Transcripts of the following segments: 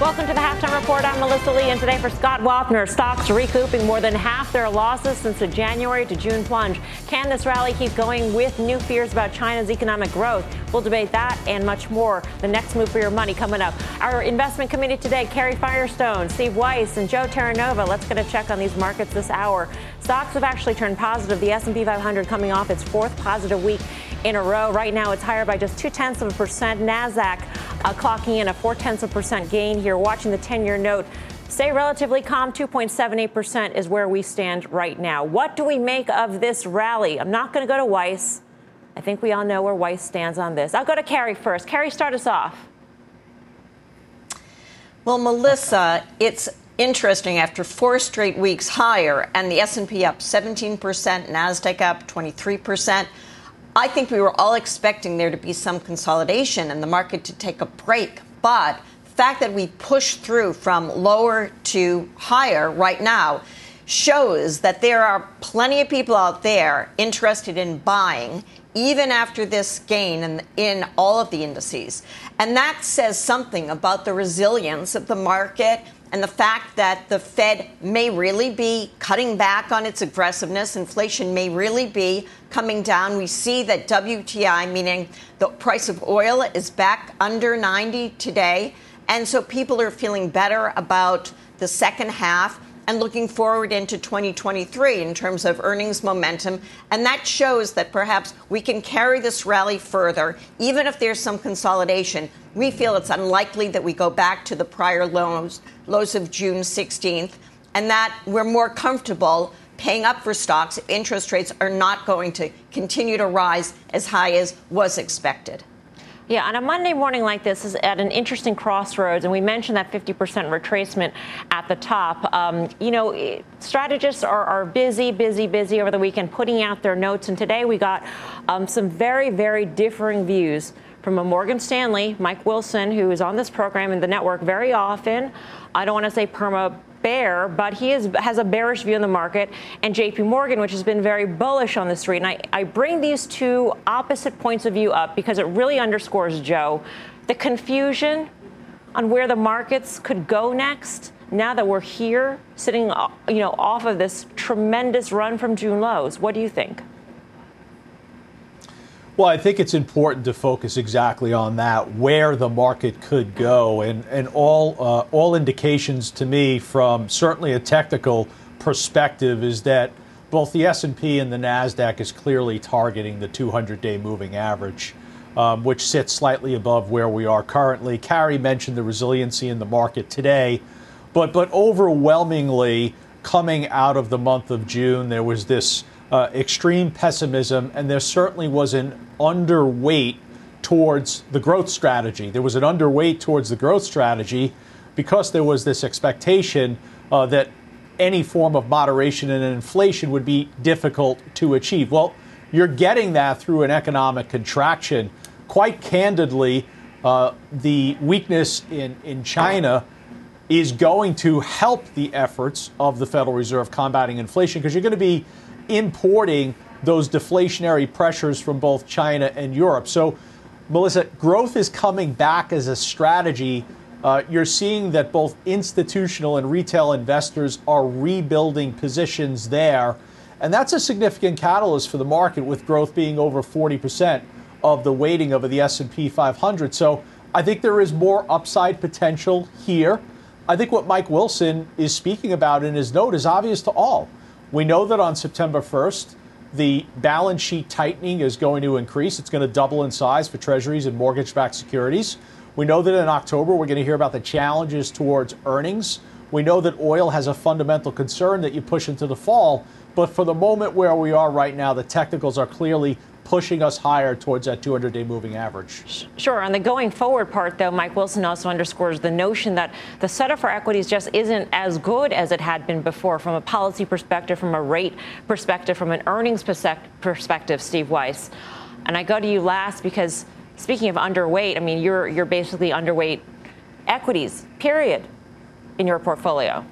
Welcome to the Halftime Report. I'm Melissa Lee, and today for Scott Wapner, stocks recouping more than half their losses since the January to June plunge. Can this rally keep going with new fears about China's economic growth? We'll debate that and much more. The next move for your money coming up. Our investment committee today, Carrie Firestone, Steve Weiss, and Joe Terranova. Let's get a check on these markets this hour. Stocks have actually turned positive. The S&P 500 coming off its fourth positive week in a row. Right now, it's higher by just 0.2%. NASDAQ clocking in a 0.4% gain here. Watching the 10-year note stay relatively calm. 2.78% is where we stand right now. What do we make of this rally? I'm not going to go to Weiss. I think we all know where Weiss stands on this. I'll go to Carrie first. Carrie, start us off. Well, Melissa, it's interesting. After four straight weeks higher and the S&P up 17%, NASDAQ up 23%, I think we were all expecting there to be some consolidation and the market to take a break. But the fact that we pushed through from lower to higher right now shows that there are plenty of people out there interested in buying, even after this gain in all of the indices. And that says something about the resilience of the market and the fact that the Fed may really be cutting back on its aggressiveness. Inflation may really be coming down. We see that WTI, meaning the price of oil, is back under 90 today. And so people are feeling better about the second half and looking forward into 2023 in terms of earnings momentum. And that shows that perhaps we can carry this rally further. Even if there's some consolidation, we feel it's unlikely that we go back to the prior lows of June 16th, and that we're more comfortable paying up for stocks if interest rates are not going to continue to rise as high as was expected. Yeah, on a Monday morning like this is at an interesting crossroads, and we mentioned that 50% retracement at the top. Strategists are busy over the weekend putting out their notes, and today we got some very, very differing views from a Morgan Stanley, Mike Wilson, who is on this program and the network very often. I don't want to say perma bear, but he has a bearish view in the market, and JP Morgan, which has been very bullish on the street. And I bring these two opposite points of view up because it really underscores, Joe, the confusion on where the markets could go next now that we're here sitting off of this tremendous run from June lows. What do you think? Well, I think it's important to focus exactly on that, where the market could go, and all indications to me from certainly a technical perspective is that both the S&P and the NASDAQ is clearly targeting the 200-day moving average, which sits slightly above where we are currently. Carrie mentioned the resiliency in the market today, but overwhelmingly coming out of the month of June, there was this extreme pessimism, and there certainly was an underweight towards the growth strategy. There was an underweight towards the growth strategy because there was this expectation that any form of moderation in inflation would be difficult to achieve. Well, you're getting that through an economic contraction. Quite candidly, the weakness in China is going to help the efforts of the Federal Reserve combating inflation, because you're going to be importing those deflationary pressures from both China and Europe. So, Melissa, growth is coming back as a strategy. You're seeing that both institutional and retail investors are rebuilding positions there. And that's a significant catalyst for the market, with growth being over 40% of the weighting of the S&P 500. So I think there is more upside potential here. I think what Mike Wilson is speaking about in his note is obvious to all. We know that on September 1st, the balance sheet tightening is going to increase. It's going to double in size for treasuries and mortgage-backed securities. We know that in October, we're going to hear about the challenges towards earnings. We know that oil has a fundamental concern that you push into the fall. But for the moment where we are right now, the technicals are clearly pushing us higher towards that 200-day moving average. Sure. On the going forward part, though, Mike Wilson also underscores the notion that the setup for equities just isn't as good as it had been before from a policy perspective, from a rate perspective, from an earnings perspective, Steve Weiss. And I go to you last because speaking of underweight, I mean, you're basically underweight equities, period, in your portfolio.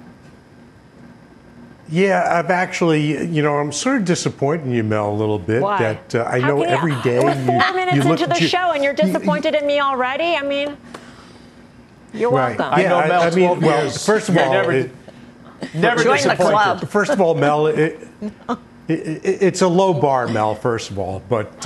Yeah, I've actually, you know, I'm sort of disappointing you, Mel, a little bit. Why? That I How know every day you, four minutes you look into the show and you're disappointed in me already? I mean, you're right. Welcome. Yeah, I know Mel's first of all, never join the club. First of all, Mel, it's a low bar, Mel, first of all. But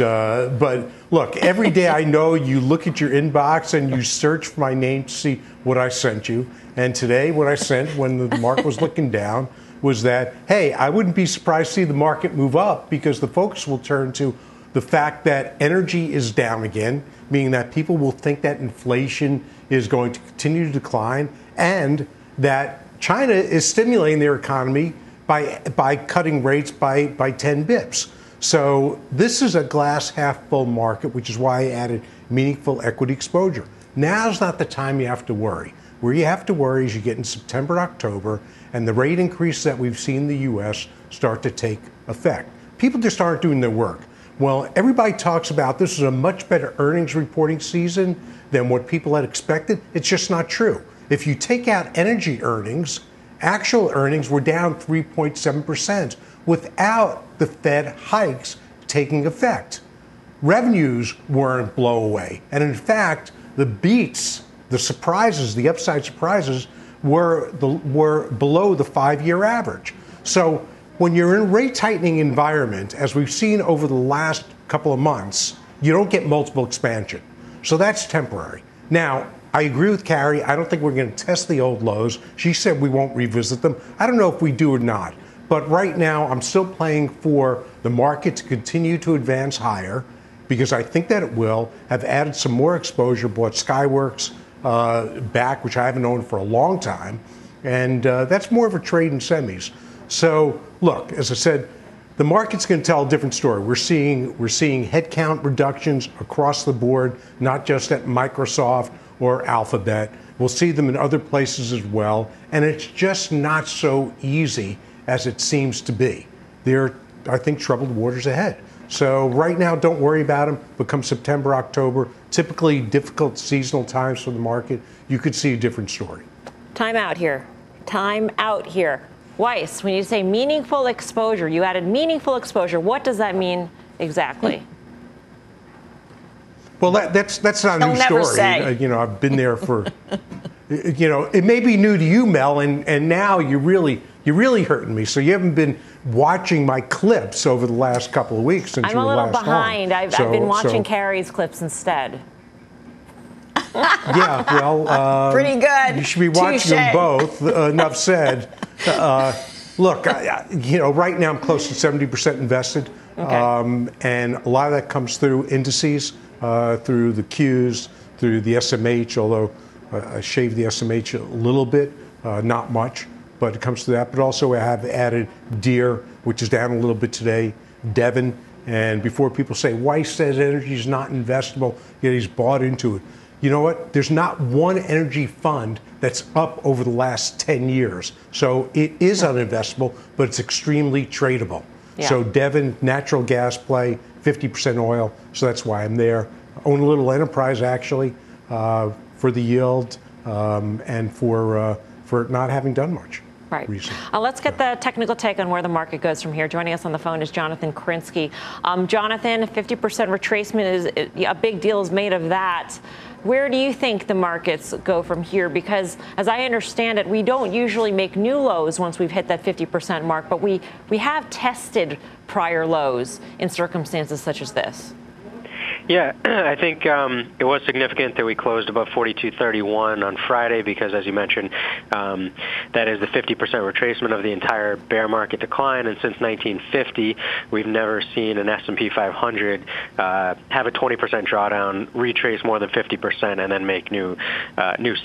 look, every day I know you look at your inbox and you search for my name to see what I sent you. And today what I sent when the market was looking down was that, hey, I wouldn't be surprised to see the market move up because the focus will turn to the fact that energy is down again, meaning that people will think that inflation is going to continue to decline and that China is stimulating their economy by cutting rates by 10 bips. So this is a glass half full market, which is why I added meaningful equity exposure. Now's not the time you have to worry. Where you have to worry is you get in September, October, and the rate increases that we've seen in the U.S. start to take effect. People just aren't doing their work. Well, everybody talks about this is a much better earnings reporting season than what people had expected. It's just not true. If you take out energy earnings, actual earnings were down 3.7% without the Fed hikes taking effect. Revenues weren't blow away. And in fact, the beats, the surprises, the upside surprises, were below the 5-year average. So when you're in a rate tightening environment, as we've seen over the last couple of months, you don't get multiple expansion. So that's temporary. Now, I agree with Carrie. I don't think we're going to test the old lows. She said we won't revisit them. I don't know if we do or not. But right now, I'm still playing for the market to continue to advance higher because I think that it will. I've added some more exposure, bought Skyworks back, which I haven't owned for a long time. And that's more of a trade in semis. So look, as I said, the market's going to tell a different story. We're seeing headcount reductions across the board, not just at Microsoft or Alphabet. We'll see them in other places as well. And it's just not so easy as it seems to be. There are, I think, troubled waters ahead. So right now, don't worry about them. But come September, October, typically difficult seasonal times for the market, you could see a different story. Time out here. Time out here. Weiss, when you say meaningful exposure, you added meaningful exposure. What does that mean exactly? Well, that's not a new story. You know, I've been there for, you know, it may be new to you, Mel, and now you're really hurting me. So you haven't been watching my clips over the last couple of weeks since you were last on. I'm a little behind. I've been watching Carrie's clips instead. Yeah, well, pretty good. You should be watching them both. Enough said. Look, I right now I'm close to 70% invested, okay. And a lot of that comes through indices, through the Qs, through the SMH. Although I shaved the SMH a little bit, not much. But it comes to that. But also I have added Deer, which is down a little bit today, Devon. And before people say, Weiss says energy is not investable, yet he's bought into it. You know what? There's not one energy fund that's up over the last 10 years. So it is uninvestable, but it's extremely tradable. Yeah. So Devon, natural gas play, 50% oil. So that's why I'm there. I own a little Enterprise, actually, for the yield and for not having done much. Right. Let's get the technical take on where the market goes from here. Joining us on the phone is Jonathan Krinsky. Jonathan, 50% retracement is a big deal is made of that. Where do you think the markets go from here? Because as I understand it, we don't usually make new lows once we've hit that 50% mark, but we have tested prior lows in circumstances such as this. Yeah, I think it was significant that we closed above 42.31 on Friday because, as you mentioned, that is the 50% retracement of the entire bear market decline. And since 1950, we've never seen an S&P 500 have a 20% drawdown, retrace more than 50%, and then make new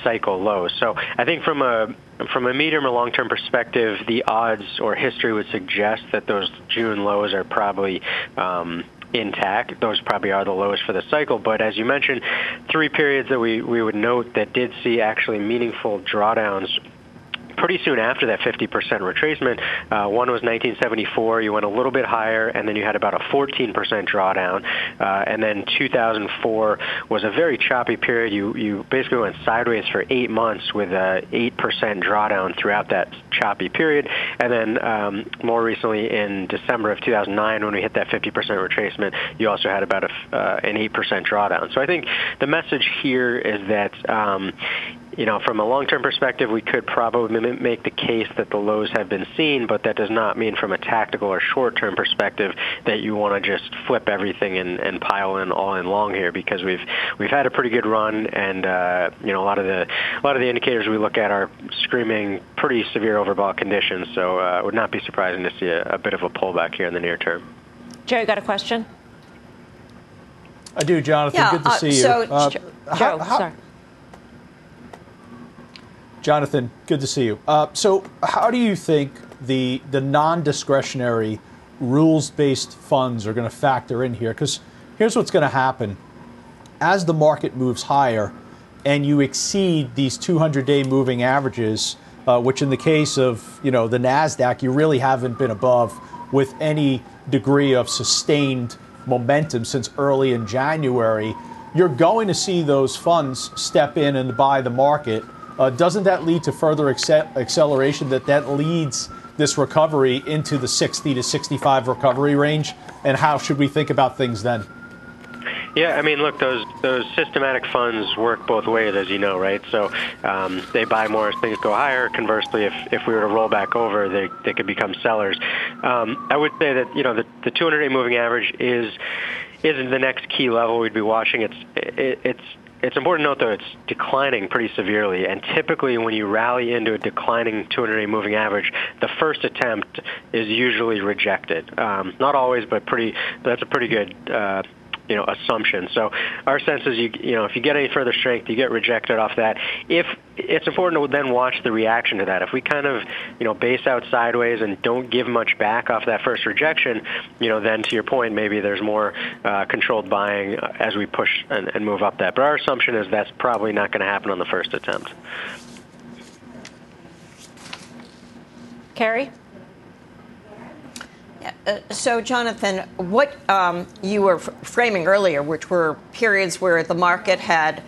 cycle lows. So I think from a medium or long-term perspective, the odds or history would suggest that those June lows are probably intact. Those probably are the lowest for the cycle. But as you mentioned, three periods that we would note that did see actually meaningful drawdowns pretty soon after that 50% retracement. One was 1974. You went a little bit higher, and then you had about a 14% drawdown. And then 2004 was a very choppy period. You basically went sideways for 8 months with a 8% drawdown throughout that choppy period. And then more recently in December of 2009, when we hit that 50% retracement, you also had about an 8% drawdown. So I think the message here is that from a long-term perspective, we could probably make the case that the lows have been seen, but that does not mean from a tactical or short-term perspective that you want to just flip everything and pile in all in long here, because we've had a pretty good run, and a lot of the indicators we look at are screaming pretty severe overbought conditions. So it would not be surprising to see a bit of a pullback here in the near term. Joe, you got a question? I do, Jonathan. Yeah, good to see you. Joe, sorry. Jonathan, good to see you. So how do you think the non-discretionary rules-based funds are going to factor in here? Because here's what's going to happen. As the market moves higher and you exceed these 200-day moving averages, which in the case of the NASDAQ, you really haven't been above with any degree of sustained momentum since early in January, you're going to see those funds step in and buy the market. Doesn't that lead to further acceleration that leads this recovery into the 60 to 65 recovery range? And how should we think about things then? Yeah, I mean, look, those systematic funds work both ways, as you know, right? So they buy more as things go higher. Conversely, if we were to roll back over, they could become sellers. I would say that, the 200-day moving average isn't the next key level we'd be watching. It's important to note, though, it's declining pretty severely, and typically when you rally into a declining 200-day moving average, the first attempt is usually rejected. Not always, but that's a pretty good assumption. So our sense is, if you get any further strength, you get rejected off that. If it's important to then watch the reaction to that. If we kind of, base out sideways and don't give much back off that first rejection, then to your point, maybe there's more controlled buying as we push and move up that. But our assumption is that's probably not going to happen on the first attempt. Carrie? So, Jonathan, what you were framing earlier, which were periods where the market had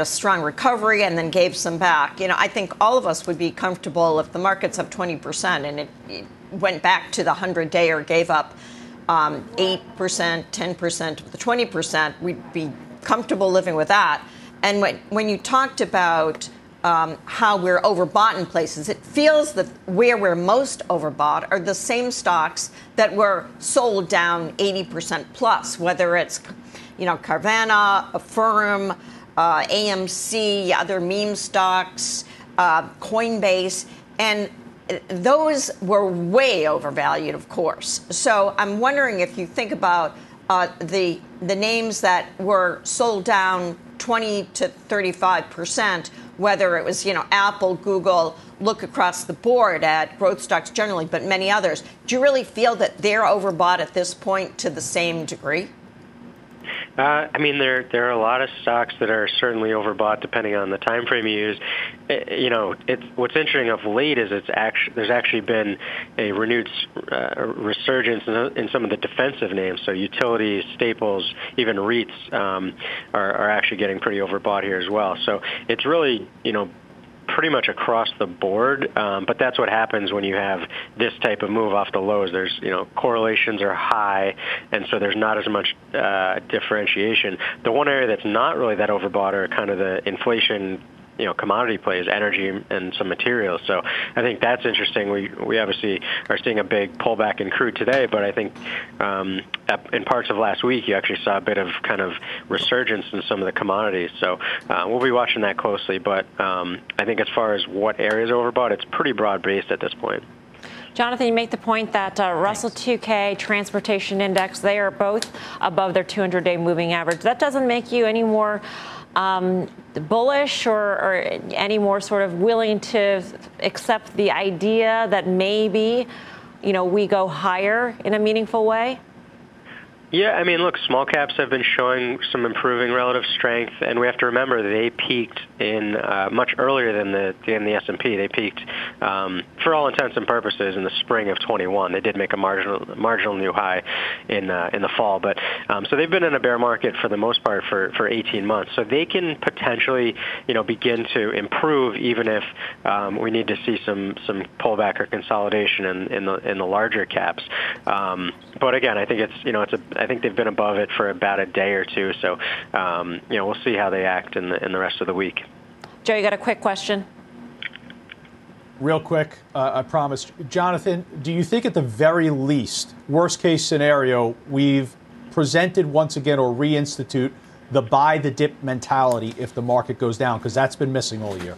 a strong recovery and then gave some back, I think all of us would be comfortable if the market's up 20% and it went back to the 100-day or gave up 8%, 10% of the 20%, we'd be comfortable living with that. And when you talked about how we're overbought in places, it feels that where we're most overbought are the same stocks that were sold down 80% plus, whether it's, Carvana, Affirm, AMC, other meme stocks, Coinbase, and those were way overvalued, of course. So I'm wondering if you think about the names that were sold down 20 to 35%, whether it was, Apple, Google, look across the board at growth stocks generally, but many others. Do you really feel that they're overbought at this point to the same degree? I mean, there are a lot of stocks that are certainly overbought, depending on the time frame you use. What's interesting of late is there's actually been a renewed resurgence in some of the defensive names. So utilities, staples, even REITs are actually getting pretty overbought here as well. So it's really, pretty much across the board, but that's what happens when you have this type of move off the lows. There's, correlations are high, and so there's not as much differentiation. The one area that's not really that overbought are kind of the inflation commodity plays, energy and some materials. So I think that's interesting. We obviously are seeing a big pullback in crude today, but I think in parts of last week you actually saw a bit of kind of resurgence in some of the commodities. So we'll be watching that closely. But I think as far as what areas are overbought, it's pretty broad-based at this point. Jonathan, you make the point that Russell 2K, Transportation Index, they are both above their 200-day moving average. That doesn't make you any more bullish or any more sort of willing to accept the idea that maybe, we go higher in a meaningful way? Yeah, I mean, look, small caps have been showing some improving relative strength, and we have to remember they peaked in much earlier than the S&P. They peaked, for all intents and purposes, in the spring of 21. They did make a marginal new high in the fall, but so they've been in a bear market for the most part for 18 months. So they can potentially, begin to improve, even if we need to see some pullback or consolidation in the larger caps. But again, I think I think they've been above it for about a day or two, so we'll see how they act in the rest of the week. Joe, you got a quick question? Real quick, I promise. Jonathan, do you think at the very least, worst case scenario, we've presented once again or reinstitute the buy the dip mentality if the market goes down, because that's been missing all year?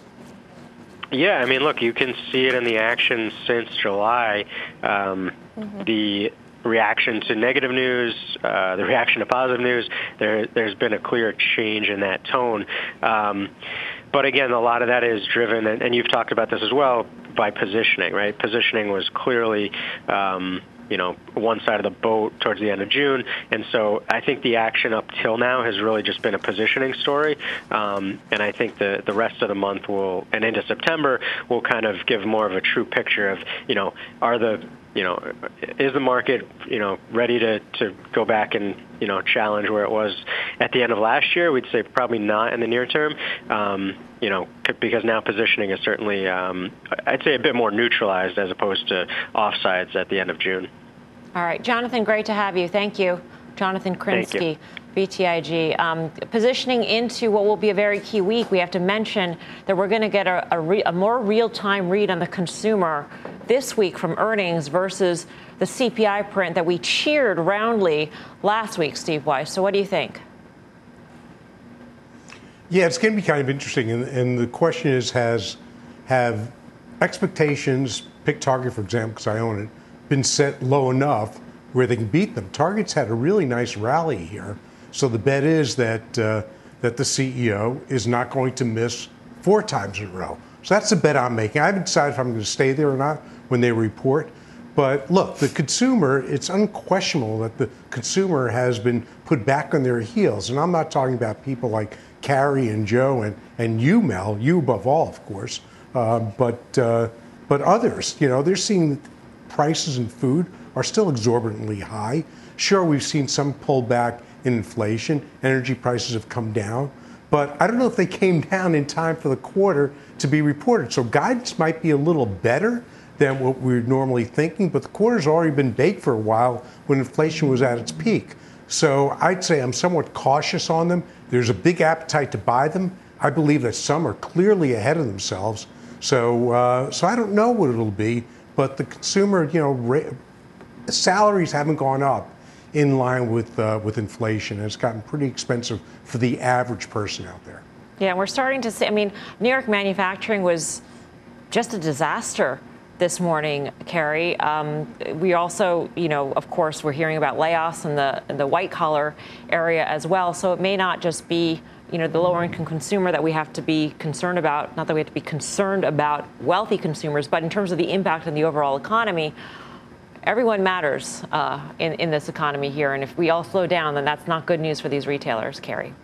Yeah, I mean, look, you can see it in the action since July. The reaction to negative news, the reaction to positive news, there's been a clear change in that tone. But again, a lot of that is driven, and you've talked about this as well, by positioning, right? Positioning was clearly one side of the boat towards the end of June. And so I think the action up till now has really just been a positioning story. And I think the rest of the month and into September, will kind of give more of a true picture of, is the market, ready to go back and, challenge where it was at the end of last year? We'd say probably not in the near term. Because now positioning is certainly, I'd say, a bit more neutralized as opposed to offsides at the end of June. All right, Jonathan, great to have you. Thank you. Jonathan Krinsky, BTIG. Positioning into what will be a very key week, we have to mention that we're going to get a more real-time read on the consumer this week from earnings versus the CPI print that we cheered roundly last week, Steve Weiss. So what do you think? Yeah, it's going to be kind of interesting, and the question is, have expectations, pick Target for example, because I own it, been set low enough where they can beat them? Target's had a really nice rally here, so the bet is that the CEO is not going to miss 4 times in a row. So that's the bet I'm making. I haven't decided if I'm going to stay there or not when they report. But look, the consumer, it's unquestionable that the consumer has been put back on their heels. And I'm not talking about people like Carrie and Joe and you, Mel, you above all, of course, but others. They're seeing prices in food are still exorbitantly high. Sure, we've seen some pullback in inflation. Energy prices have come down. But I don't know if they came down in time for the quarter to be reported. So guidance might be a little better than what we're normally thinking, but the quarter's already been baked for a while when inflation was at its peak. So I'd say I'm somewhat cautious on them. There's a big appetite to buy them. I believe that some are clearly ahead of themselves. So so I don't know what it'll be, but the consumer, salaries haven't gone up in line with inflation, and it's gotten pretty expensive for the average person out there. Yeah, we're starting to see, New York manufacturing was just a disaster this morning, Carrie. We also, of course, we're hearing about layoffs in the white-collar area as well. So it may not just be, the lower-income consumer that we have to be concerned about, not that we have to be concerned about wealthy consumers, but in terms of the impact on the overall economy, everyone matters in this economy here. And if we all slow down, then that's not good news for these retailers, Carrie.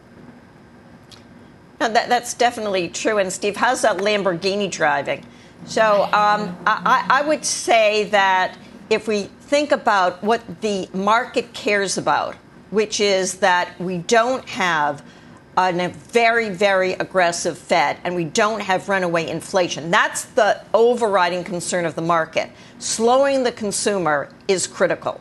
No, that's definitely true. And, Steve, how's that Lamborghini driving? So I would say that if we think about what the market cares about, which is that we don't have a very, very aggressive Fed and we don't have runaway inflation. That's the overriding concern of the market. Slowing the consumer is critical.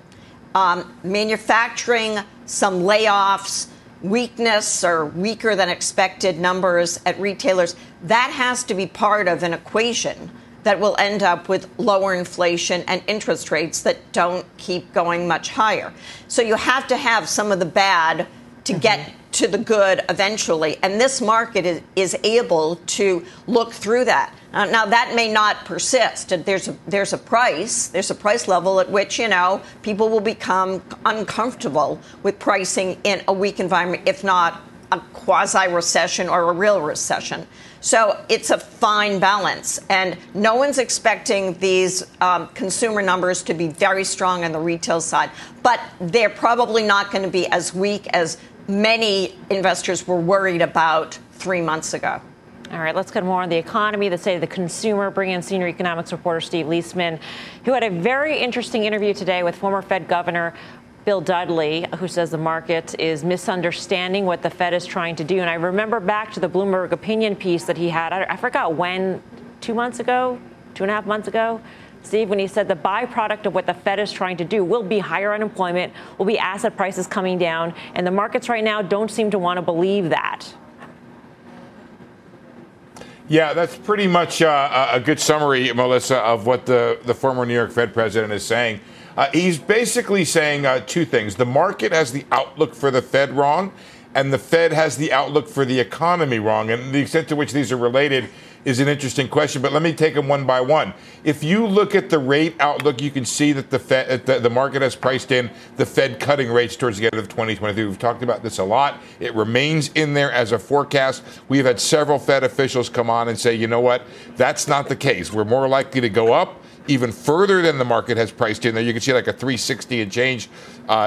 Manufacturing, some layoffs, weakness or weaker than expected numbers at retailers, that has to be part of an equation that will end up with lower inflation and interest rates that don't keep going much higher. So you have to have some of the bad to get to the good eventually. And this market is able to look through that. Now, that may not persist. There's a price level at which, you know, people will become uncomfortable with pricing in a weak environment, if not a quasi-recession or a real recession. So it's a fine balance. And no one's expecting these consumer numbers to be very strong on the retail side. But they're probably not going to be as weak as many investors were worried about 3 months ago. All right, let's get more on the economy, the state of the consumer. Bring in senior economics reporter Steve Leisman, who had a very interesting interview today with former Fed Governor Bill Dudley, who says the market is misunderstanding what the Fed is trying to do. And I remember back to the Bloomberg opinion piece that he had, I forgot when, 2 months ago, 2.5 months ago, Steve, when he said the byproduct of what the Fed is trying to do will be higher unemployment, will be asset prices coming down, and the markets right now don't seem to want to believe that. Yeah, that's pretty much a good summary, Melissa, of what the former New York Fed president is saying. He's basically saying two things. The market has the outlook for the Fed wrong, and the Fed has the outlook for the economy wrong. And the extent to which these are related is an interesting question, but let me take them one by one. If you look at the rate outlook, you can see that the market has priced in the Fed cutting rates towards the end of 2023. We've talked about this a lot. It remains in there as a forecast. We've had several Fed officials come on and say, you know what, that's not the case. We're more likely to go up even further than the market has priced in there. You can see like a 360 and change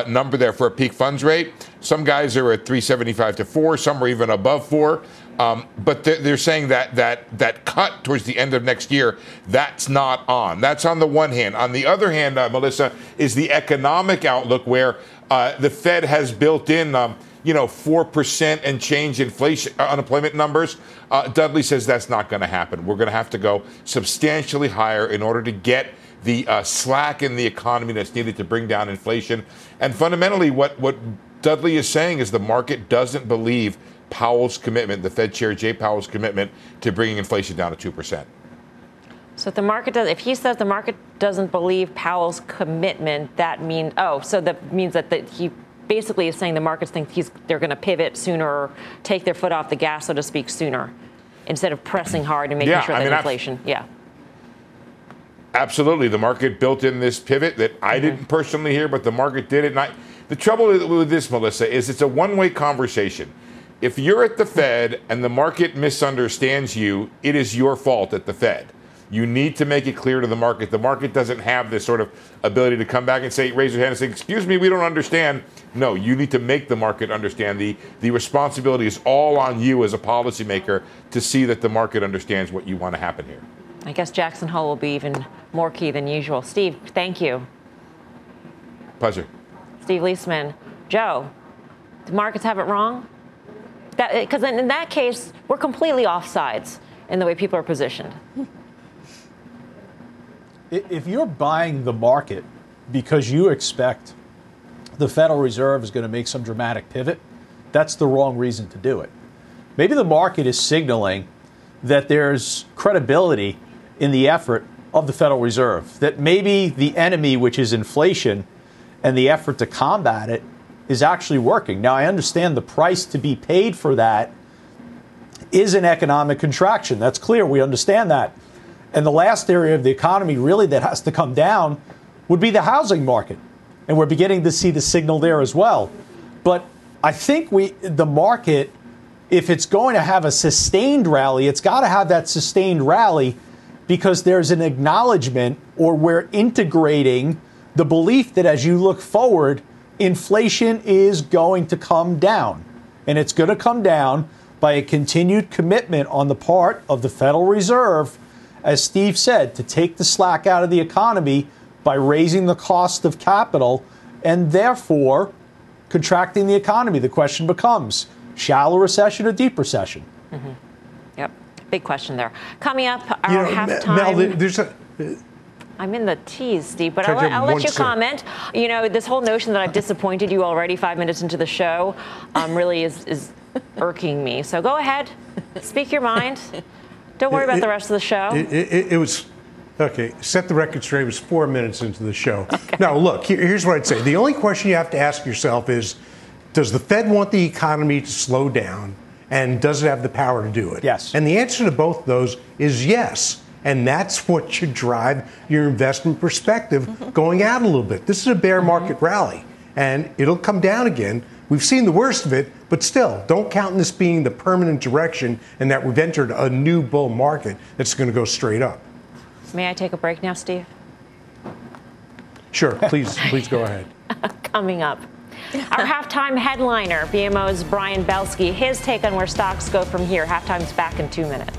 number there for a peak funds rate. Some guys are at 375 to 4. Some are even above 4. But they're saying that cut towards the end of next year, that's not on. That's on the one hand. On the other hand, Melissa, is the economic outlook where the Fed has built in 4% and change inflation unemployment numbers. Dudley says that's not going to happen. We're going to have to go substantially higher in order to get the slack in the economy that's needed to bring down inflation. And fundamentally, what Dudley is saying is the market doesn't believe Powell's commitment, the Fed Chair Jay Powell's commitment to bringing inflation down to 2%. So if the market does, if he says the market doesn't believe Powell's commitment, that means that he basically is saying the markets think they're going to pivot sooner or take their foot off the gas, so to speak, sooner, instead of pressing hard and making sure that inflation. Absolutely. The market built in this pivot that I didn't personally hear, but the market did it. And the trouble with this, Melissa, is it's a one-way conversation. If you're at the Fed and the market misunderstands you, it is your fault at the Fed. You need to make it clear to the market. The market doesn't have this sort of ability to come back and say, raise your hand and say, excuse me, we don't understand. No, you need to make the market understand. The responsibility is all on you as a policymaker to see that the market understands what you want to happen here. I guess Jackson Hole will be even more key than usual. Steve, thank you. Pleasure. Steve Leisman. Joe, the markets have it wrong? Because in that case, we're completely offsides in the way people are positioned. If you're buying the market because you expect the Federal Reserve is going to make some dramatic pivot, that's the wrong reason to do it. Maybe the market is signaling that there's credibility in the effort of the Federal Reserve, that maybe the enemy, which is inflation, and the effort to combat it is actually working. Now, I understand the price to be paid for that is an economic contraction. That's clear. We understand that. And the last area of the economy really that has to come down would be the housing market. And we're beginning to see the signal there as well. But I think the market, if it's going to have a sustained rally, it's got to have that sustained rally because there's an acknowledgement, or we're integrating the belief that as you look forward, inflation is going to come down, and it's going to come down by a continued commitment on the part of the Federal Reserve, as Steve said, to take the slack out of the economy by raising the cost of capital and therefore contracting the economy. The question becomes, shallow recession or deep recession? Mm-hmm. Yep. Big question there. Coming up, our halftime. Mel, I'm in the tease, Steve, but I'll let you comment. You know, this whole notion that I've disappointed you already 5 minutes into the show really is irking me. So go ahead, speak your mind. Don't worry about the rest of the show. It was, okay, set the record straight. It was 4 minutes into the show. Okay. Now, look, here's what I'd say. The only question you have to ask yourself is, does the Fed want the economy to slow down, and does it have the power to do it? Yes. And the answer to both of those is yes. And that's what should drive your investment perspective going out a little bit. This is a bear market rally, and it'll come down again. We've seen the worst of it, but still, don't count this being the permanent direction and that we've entered a new bull market that's going to go straight up. May I take a break now, Steve? Sure. Please go ahead. Coming up, our halftime headliner, BMO's Brian Belsky, his take on where stocks go from here. Halftime's back in 2 minutes.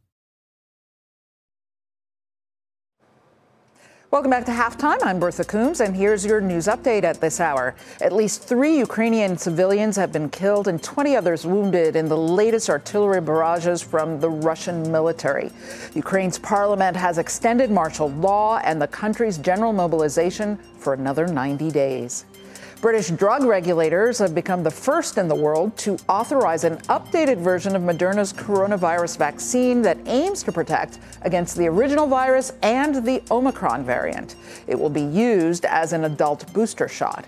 Welcome back to Halftime. I'm Bertha Coombs, and here's your news update at this hour. At least 3 Ukrainian civilians have been killed and 20 others wounded in the latest artillery barrages from the Russian military. Ukraine's parliament has extended martial law and the country's general mobilization for another 90 days. British drug regulators have become the first in the world to authorize an updated version of Moderna's coronavirus vaccine that aims to protect against the original virus and the Omicron variant. It will be used as an adult booster shot.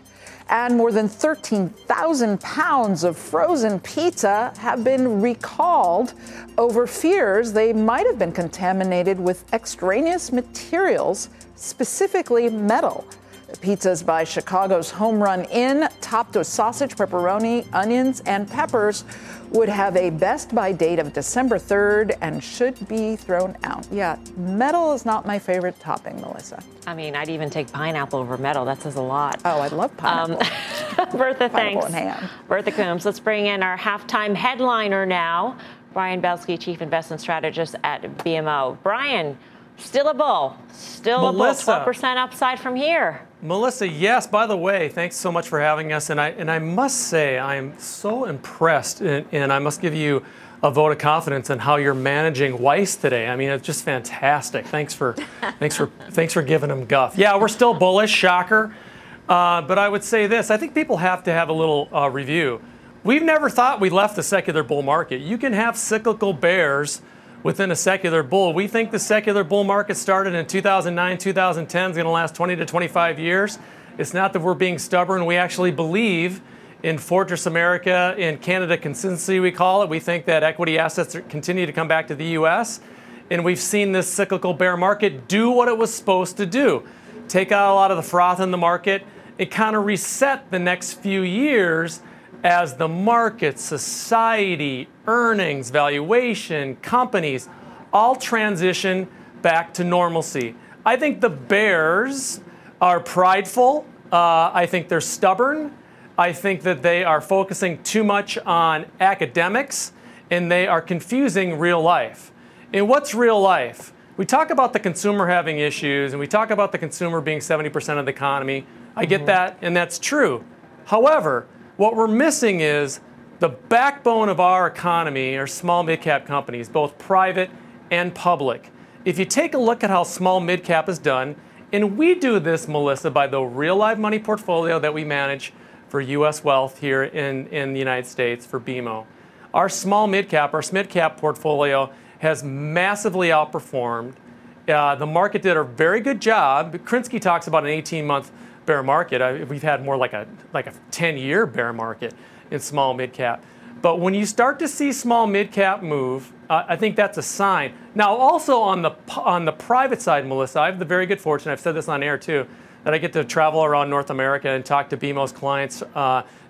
And more than 13,000 pounds of frozen pizza have been recalled over fears they might have been contaminated with extraneous materials, specifically metal. Pizzas by Chicago's Home Run Inn, topped with sausage, pepperoni, onions, and peppers, would have a best-by date of December 3rd and should be thrown out. Yeah, metal is not my favorite topping, Melissa. I mean, I'd even take pineapple over metal. That says a lot. Oh, I love pineapple. Bertha, pineapple, thanks. And ham. Bertha Coombs, let's bring in our halftime headliner now, Brian Belsky, Chief Investment Strategist at BMO. Brian, still a bull. Still Melissa. A bull. 12% upside from here. Melissa, yes, by the way, thanks so much for having us. And I must say, I am so impressed, and I must give you a vote of confidence in how you're managing Weiss today. I mean, it's just fantastic. Thanks for giving him guff. Yeah, we're still bullish, shocker. But I would say this. I think people have to have a little review. We've never thought we left the secular bull market. You can have cyclical bears within a secular bull. We think the secular bull market started in 2009, 2010, is going to last 20 to 25 years. It's not that we're being stubborn. We actually believe in Fortress America, in Canada consistency, we call it. We think that equity assets continue to come back to the U.S., and we've seen this cyclical bear market do what it was supposed to do, take out a lot of the froth in the market. It kind of reset the next few years as the market, society, earnings, valuation, companies, all transition back to normalcy. I think the bears are prideful. I think they're stubborn. I think that they are focusing too much on academics, and they are confusing real life. in what's real life, we talk about the consumer having issues, and we talk about the consumer being 70% of the economy. I get that, and that's true. However, what we're missing is the backbone of our economy are small mid-cap companies, both private and public. If you take a look at how small mid-cap is done, and we do this, Melissa, by the real live money portfolio that we manage for U.S. wealth here in the United States for BMO. Our small mid-cap, our SMID-cap portfolio has massively outperformed. The market did a very good job. Krinsky talks about an 18-month bear market. We've had more like a 10-year bear market in small mid-cap. But when you start to see small mid-cap move, I think that's a sign. Now, also on the private side, Melissa, I have the very good fortune, I've said this on air too, that I get to travel around North America and talk to BMO's clients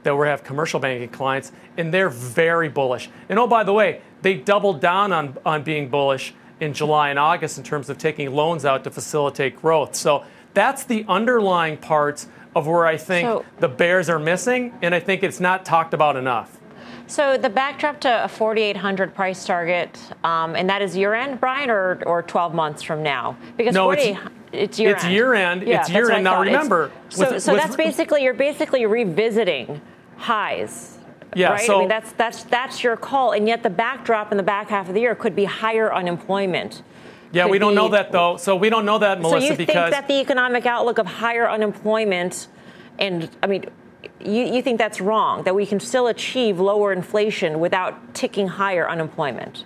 that we have commercial banking clients, and they're very bullish. And oh, by the way, they doubled down on being bullish in July and August in terms of taking loans out to facilitate growth. So that's the underlying parts of where I think the bears are missing, and I think it's not talked about enough. So the backdrop to a 4,800 price target, and that is year-end, Brian, or 12 months from now? Because no, it's year-end. It's year-end. Yeah, it's year-end. Now, remember. That's basically, you're basically revisiting highs, yeah, right? So, I mean, that's your call, and yet the backdrop in the back half of the year could be higher unemployment. Yeah, we don't know that, though. So we don't know that, Melissa, because... So you think that the economic outlook of higher unemployment and, I mean... You think that's wrong, that we can still achieve lower inflation without ticking higher unemployment?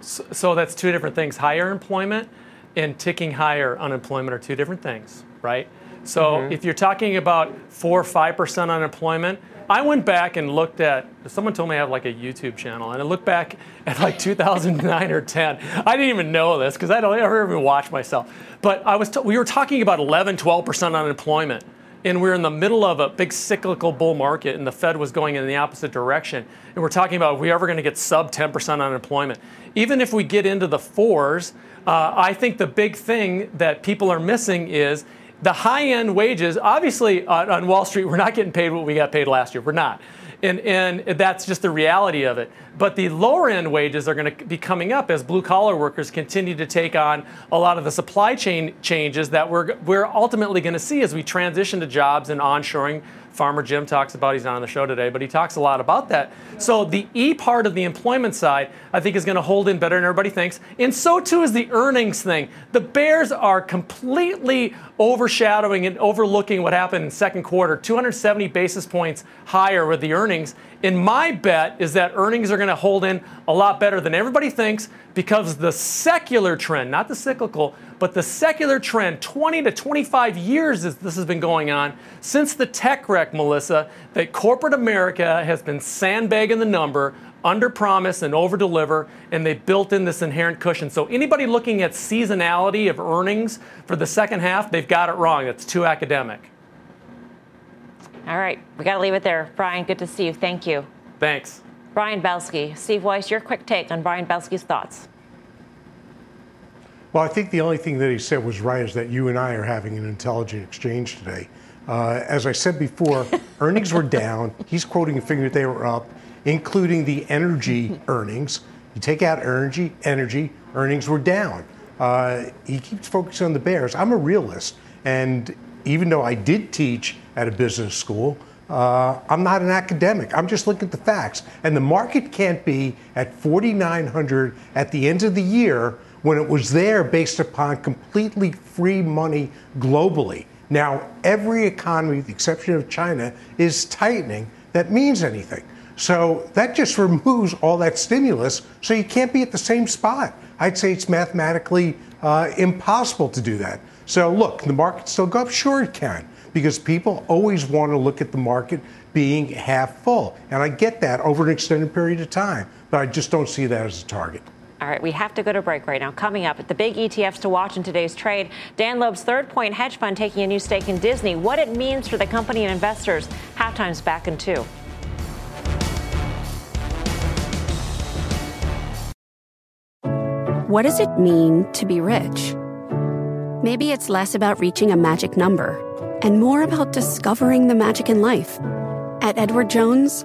So that's two different things. Higher employment and ticking higher unemployment are two different things, right? So if you're talking about 4 or 5% unemployment, I went back and looked at, someone told me I have like a YouTube channel, and I looked back at like 2009 or 10. I didn't even know this because I don't ever even watch myself. But we were talking about 11, 12% unemployment. And we're in the middle of a big cyclical bull market, and the Fed was going in the opposite direction. And we're talking about, are we ever going to get sub 10% unemployment? Even if we get into the fours, I think the big thing that people are missing is the high-end wages. Obviously, on Wall Street, we're not getting paid what we got paid last year. We're not. And that's just the reality of it. But the lower-end wages are going to be coming up as blue-collar workers continue to take on a lot of the supply chain changes that we're ultimately going to see as we transition to jobs and onshoring. Farmer Jim talks about, he's not on the show today, but he talks a lot about that. So the E part of the employment side, I think, is going to hold in better than everybody thinks. And so, too, is the earnings thing. The bears are completely overshadowing and overlooking what happened in second quarter, 270 basis points higher with the earnings. And my bet is that earnings are going to hold in a lot better than everybody thinks because the secular trend, not the cyclical, but the secular trend, 20 to 25 years this has been going on, since the tech wreck, Melissa, that corporate America has been sandbagging the number, under-promise and over-deliver, and they built in this inherent cushion. So anybody looking at seasonality of earnings for the second half, they've got it wrong. That's too academic. All right. We got to leave it there. Brian, good to see you. Thank you. Thanks. Brian Belsky. Steve Weiss, your quick take on Brian Belsky's thoughts. Well, I think the only thing that he said was right is that you and I are having an intelligent exchange today. As I said before, earnings were down. He's quoting a figure that they were up, including the energy earnings. You take out energy, earnings were down. He keeps focusing on the bears. I'm a realist, and even though I did teach at a business school, I'm not an academic. I'm just looking at the facts. And the market can't be at 4,900 at the end of the year when it was there based upon completely free money globally. Now, every economy, with the exception of China, is tightening. That means anything. So that just removes all that stimulus, so you can't be at the same spot. I'd say it's mathematically impossible to do that. So look, the market still go up? Sure it can, because people always want to look at the market being half full. And I get that over an extended period of time, but I just don't see that as a target. All right, we have to go to break right now. Coming up, the big ETFs to watch in today's trade. Dan Loeb's Third Point hedge fund taking a new stake in Disney. What it means for the company and investors. Halftime's back in 2. What does it mean to be rich? Maybe it's less about reaching a magic number and more about discovering the magic in life. At Edward Jones,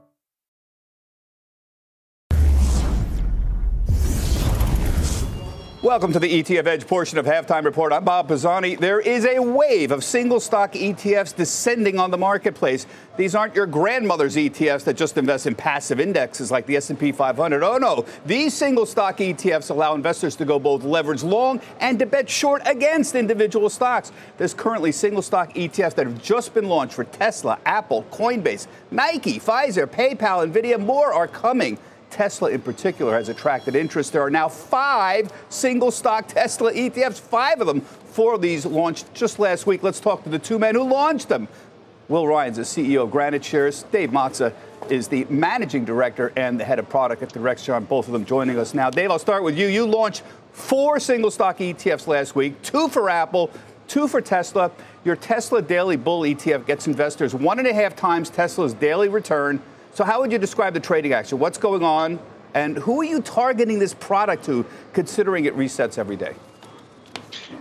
Welcome to the ETF Edge portion of Halftime Report. I'm Bob Pisani. There is a wave of single stock ETFs descending on the marketplace. These aren't your grandmother's ETFs that just invest in passive indexes like the S&P 500. Oh, no. These single stock ETFs allow investors to go both leverage long and to bet short against individual stocks. There's currently single stock ETFs that have just been launched for Tesla, Apple, Coinbase, Nike, Pfizer, PayPal, NVIDIA. More are coming. Tesla in particular has attracted interest. There are now 5 single-stock Tesla ETFs, 5 of them. 4 of these launched just last week. Let's talk to the two men who launched them. Will Ryan's the CEO of Granite Shares. Dave Mazza is the managing director and the head of product at Direct Shine. Both of them joining us now. Dave, I'll start with you. You launched 4 single-stock ETFs last week, 2 for Apple, 2 for Tesla. Your Tesla Daily Bull ETF gets investors 1.5 times Tesla's daily return. So how would you describe the trading action? What's going on? And who are you targeting this product to, considering it resets every day?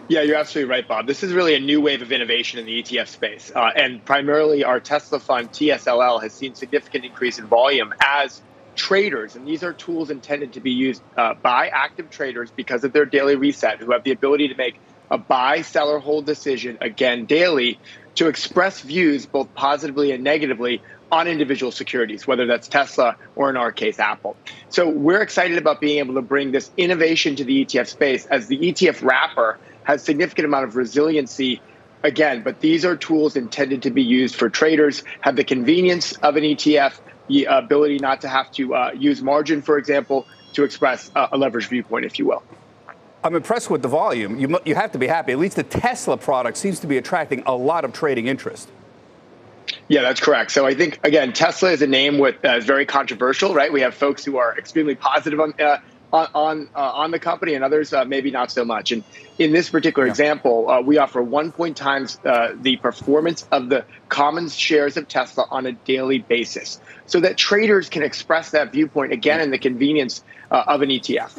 Yeah, you're absolutely right, Bob. This is really a new wave of innovation in the ETF space. And primarily our Tesla fund, TSLL, has seen significant increase in volume as traders. And these are tools intended to be used by active traders because of their daily reset, who have the ability to make a buy, sell, or hold decision, again, daily, to express views both positively and negatively on individual securities, whether that's Tesla or in our case, Apple. So we're excited about being able to bring this innovation to the ETF space, as the ETF wrapper has significant amount of resiliency, again, but these are tools intended to be used for traders, have the convenience of an ETF, the ability not to have to use margin, for example, to express a leveraged viewpoint, if you will. I'm impressed with the volume. You have to be happy. At least the Tesla product seems to be attracting a lot of trading interest. Yeah, that's correct. So I think, again, Tesla is a name with is very controversial, right? We have folks who are extremely positive on the company, and others maybe not so much. And in this particular example, we offer 1.0 times the performance of the common shares of Tesla on a daily basis, so that traders can express that viewpoint, again, in the convenience of an ETF.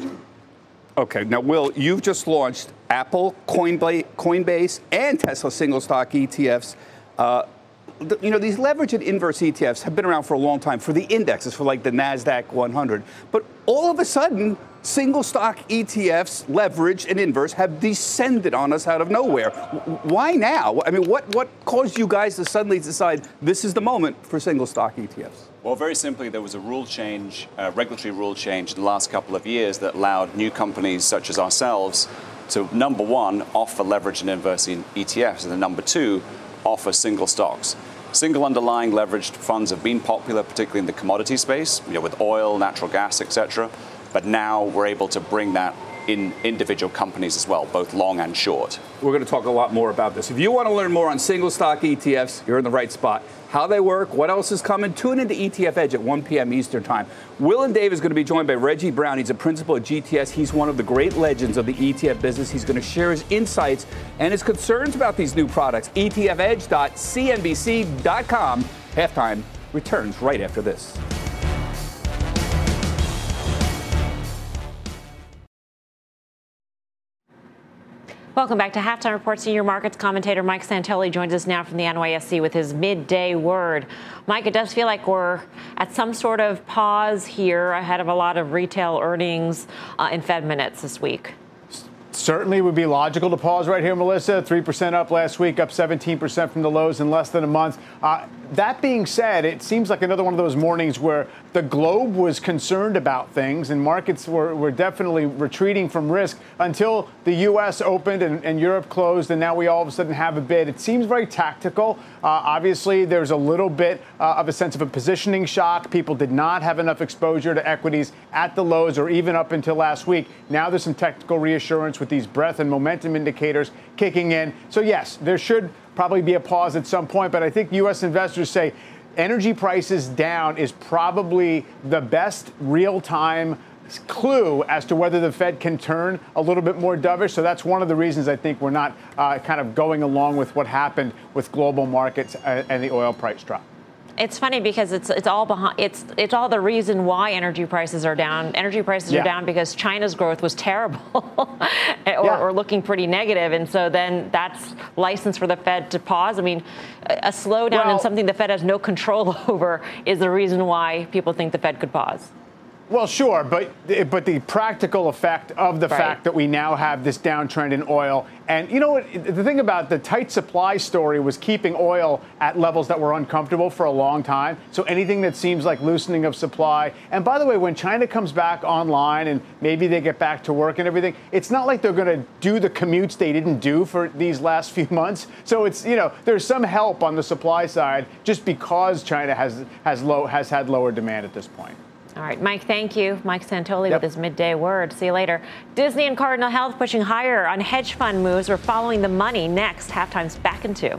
Okay. Now, Will, you've just launched Apple, Coinbase, and Tesla single stock ETFs. You know, these leveraged and inverse ETFs have been around for a long time for the indexes, for like the NASDAQ 100. But all of a sudden, single stock ETFs, leveraged and inverse, have descended on us out of nowhere. Why now? I mean, what caused you guys to suddenly decide this is the moment for single stock ETFs? Well, very simply, there was a rule change, a regulatory rule change in the last couple of years that allowed new companies such as ourselves to, number one, offer leveraged and inverse ETFs, and then number two, offer single stocks. Single underlying leveraged funds have been popular, particularly in the commodity space, you know, with oil, natural gas, etc. But now we're able to bring that in individual companies as well, both long and short. We're going to talk a lot more about this. If you want to learn more on single stock ETFs, you're in the right spot. How they work, what else is coming, tune into ETF Edge at 1 p.m. Eastern Time. Will and Dave is going to be joined by Reggie Brown. He's a principal at GTS. He's one of the great legends of the ETF business. He's going to share his insights and his concerns about these new products. ETFedge.cnbc.com. Halftime returns right after this. Welcome back to Halftime Report. Senior markets commentator Mike Santilli joins us now from the NYSE with his midday word. Mike, it does feel like we're at some sort of pause here ahead of a lot of retail earnings in Fed minutes this week. Certainly would be logical to pause right here, Melissa. 3% up last week, up 17% from the lows in less than a month. That being said, it seems like another one of those mornings where the globe was concerned about things and markets were definitely retreating from risk until the U.S. opened and Europe closed, and now we all of a sudden have a bid. It seems very tactical. Obviously, there's a little bit of a sense of a positioning shock. People did not have enough exposure to equities at the lows or even up until last week. Now there's some technical reassurance with these breadth and momentum indicators kicking in. So, yes, there should probably be a pause at some point. But I think U.S. investors say energy prices down is probably the best real-time clue as to whether the Fed can turn a little bit more dovish. So that's one of the reasons I think we're not kind of going along with what happened with global markets and the oil price drop. It's funny because it's all the reason why energy prices are down. Energy prices are down because China's growth was terrible or looking pretty negative. And so then that's license for the Fed to pause. I mean, a slowdown in something the Fed has no control over is the reason why people think the Fed could pause. Well, sure, but the practical effect of the fact that we now have this downtrend in oil. And you know what? The thing about the tight supply story was keeping oil at levels that were uncomfortable for a long time. So anything that seems like loosening of supply. And by the way, when China comes back online and maybe they get back to work and everything, it's not like they're going to do the commutes they didn't do for these last few months. So it's, you know, there's some help on the supply side just because China has had lower demand at this point. All right, Mike, thank you. Mike Santoli with his midday word. See you later. Disney and Cardinal Health pushing higher on hedge fund moves. We're following the money next. Halftime's back in two.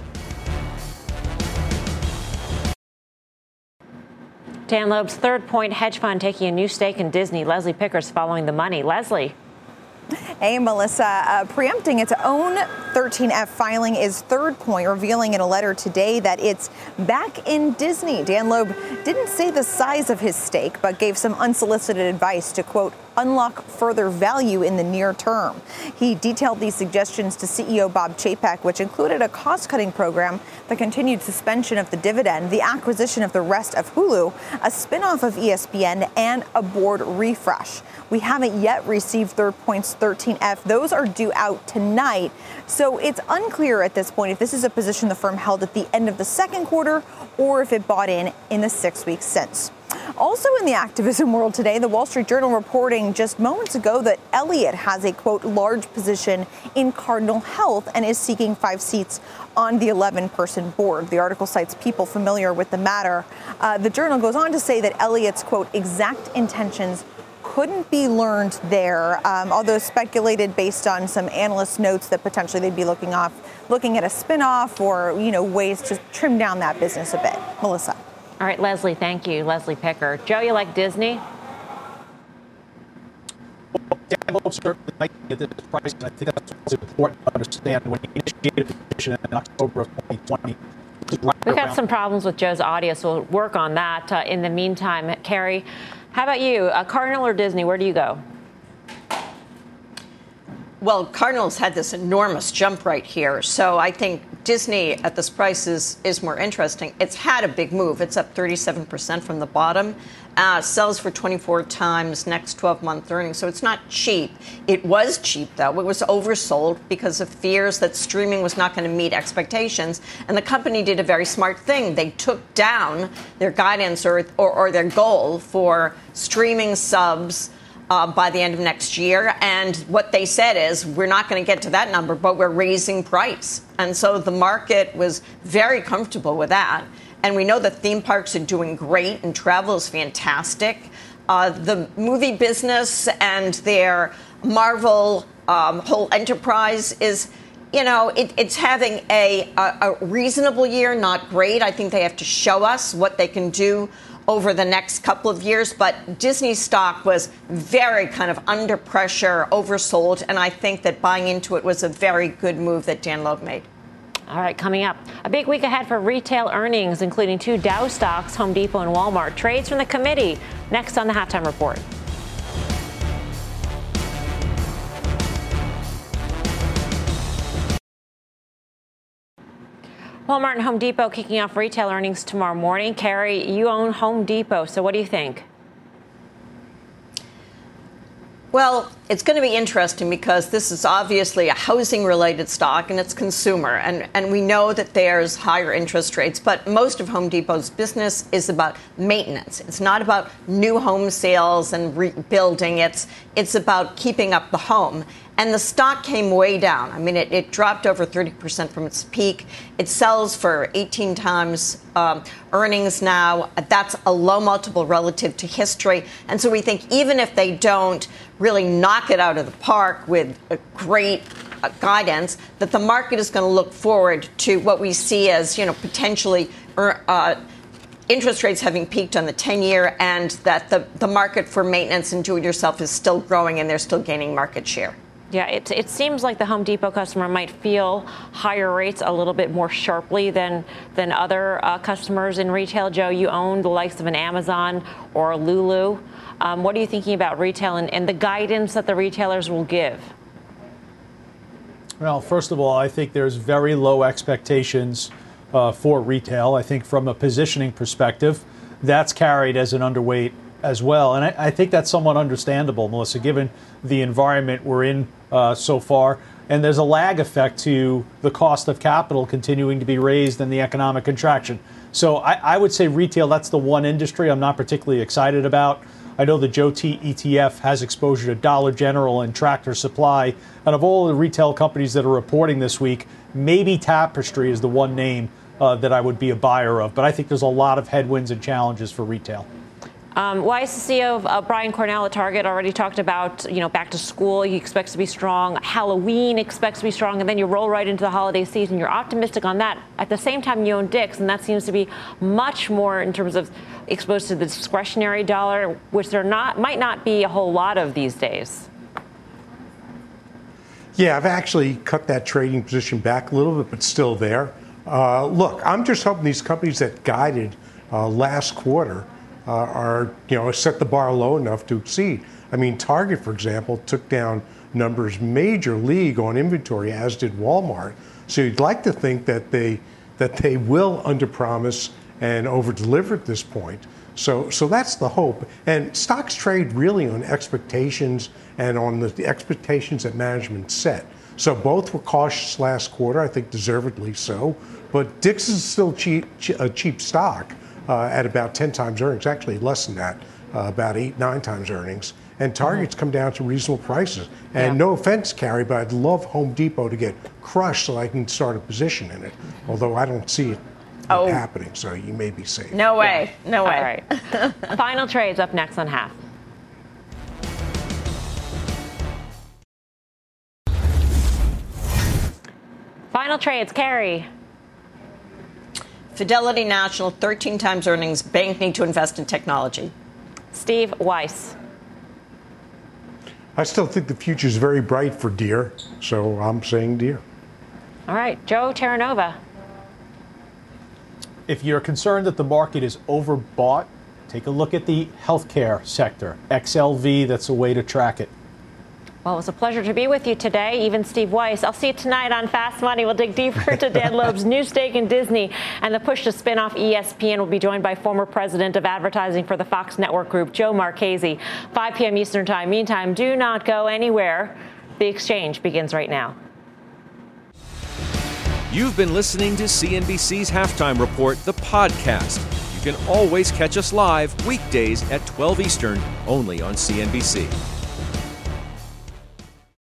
Dan Loeb's Third Point hedge fund taking a new stake in Disney. Leslie Pickers following the money. Leslie. Hey, Melissa. Preempting its own 13F filing is Third Point, revealing in a letter today that it's back in Disney. Dan Loeb didn't say the size of his stake, but gave some unsolicited advice to, quote, unlock further value in the near term. He detailed these suggestions to CEO Bob Chapek, which included a cost-cutting program, the continued suspension of the dividend, the acquisition of the rest of Hulu, a spinoff of ESPN, and a board refresh. We haven't yet received Third Point's 13F. Those are due out tonight, so it's unclear at this point if this is a position the firm held at the end of the second quarter or if it bought in the 6 weeks since. Also in the activism world today, the Wall Street Journal reporting just moments ago that Elliott has a, quote, large position in Cardinal Health and is seeking 5 seats on the 11-person board. The article cites people familiar with the matter. The Journal goes on to say that Elliott's, quote, exact intentions couldn't be learned there, although speculated based on some analyst notes that potentially they'd be looking at a spinoff or, you know, ways to trim down that business a bit. Melissa. All right, Leslie, thank you. Leslie Picker. Joe, you like Disney? Well, Dan Loeb certainly liked it at this price, and I think that's what's important to understand. When he initiated the position in October of 2020, we've got some problems with Joe's audio, so we'll work on that. In the meantime, Carrie, how about you? Cardinal or Disney, where do you go? Well, Cardinal's had this enormous jump right here, so I think Disney at this price is more interesting. It's had a big move. It's up 37% from the bottom. Sells for 24 times next 12-month earnings, so it's not cheap. It was cheap, though. It was oversold because of fears that streaming was not going to meet expectations, and the company did a very smart thing. They took down their guidance or their goal for streaming subs by the end of next year. And what they said is, we're not going to get to that number, but we're raising price. And so the market was very comfortable with that. And we know the theme parks are doing great and travel is fantastic. The movie business and their Marvel whole enterprise is, you know, it's having a reasonable year, not great. I think they have to show us what they can do over the next couple of years. But Disney stock was very kind of under pressure, oversold. And I think that buying into it was a very good move that Dan Loeb made. All right, coming up, a big week ahead for retail earnings, including 2 Dow stocks, Home Depot and Walmart. Trades from the committee next on the Halftime Report. Walmart and Home Depot kicking off retail earnings tomorrow morning. Carrie, you own Home Depot, so what do you think? Well, it's going to be interesting because this is obviously a housing-related stock and it's consumer. And we know that there's higher interest rates, but most of Home Depot's business is about maintenance. It's not about new home sales and rebuilding. It's about keeping up the home. And the stock came way down. I mean, it dropped over 30% from its peak. It sells for 18 times earnings now. That's a low multiple relative to history. And so we think even if they don't really knock it out of the park with a great guidance, that the market is going to look forward to what we see as, you know, potentially interest rates having peaked on the 10-year and that the market for maintenance and do-it-yourself is still growing and they're still gaining market share. Yeah, it seems like the Home Depot customer might feel higher rates a little bit more sharply than other customers in retail. Joe, you own the likes of an Amazon or a Lulu. What are you thinking about retail and the guidance that the retailers will give? Well, first of all, I think there's very low expectations for retail. I think from a positioning perspective, that's carried as an underweight as well. And I think that's somewhat understandable, Melissa, given the environment we're in so far. And there's a lag effect to the cost of capital continuing to be raised and the economic contraction. So I would say retail, that's the one industry I'm not particularly excited about. I know the JOTY ETF has exposure to Dollar General and Tractor Supply. And of all the retail companies that are reporting this week, maybe Tapestry is the one name that I would be a buyer of. But I think there's a lot of headwinds and challenges for retail. Why is the CEO of Brian Cornell at Target already talked about, back to school, he expects to be strong, Halloween expects to be strong, and then you roll right into the holiday season. You're optimistic on that. At the same time, you own Dick's, and that seems to be much more in terms of exposed to the discretionary dollar, which there might not be a whole lot of these days. Yeah, I've actually cut that trading position back a little bit, but still there. Look, I'm just hoping these companies that guided last quarter are, set the bar low enough to exceed. I mean, Target, for example, took down numbers major league on inventory, as did Walmart. So you'd like to think that they will underpromise and overdeliver at this point. So that's the hope. And stocks trade really on expectations and on the expectations that management set. So both were cautious last quarter, I think deservedly so. But Dick's is still a cheap stock. At about 10 times earnings, actually less than that, about 8-9 times earnings. And Target's come down to reasonable prices. And no offense, Carrie, but I'd love Home Depot to get crushed so I can start a position in it, although I don't see it happening, so you may be safe. No way, yeah. No way. All right. Final trades up next on Half. Final trades, Carrie. Fidelity National, 13 times earnings. Bank need to invest in technology. Steve Weiss. I still think the future is very bright for Deer, so I'm saying Deer. All right. Joe Terranova. If you're concerned that the market is overbought, take a look at the healthcare sector. XLV, that's a way to track it. Well, it was a pleasure to be with you today, even Steve Weiss. I'll see you tonight on Fast Money. We'll dig deeper into Dan Loeb's new stake in Disney and the push to spin off ESPN. We'll be joined by former president of advertising for the Fox Network Group, Joe Marchese, 5 p.m. Eastern Time. Meantime, do not go anywhere. The exchange begins right now. You've been listening to CNBC's Halftime Report, the podcast. You can always catch us live weekdays at 12 Eastern, only on CNBC.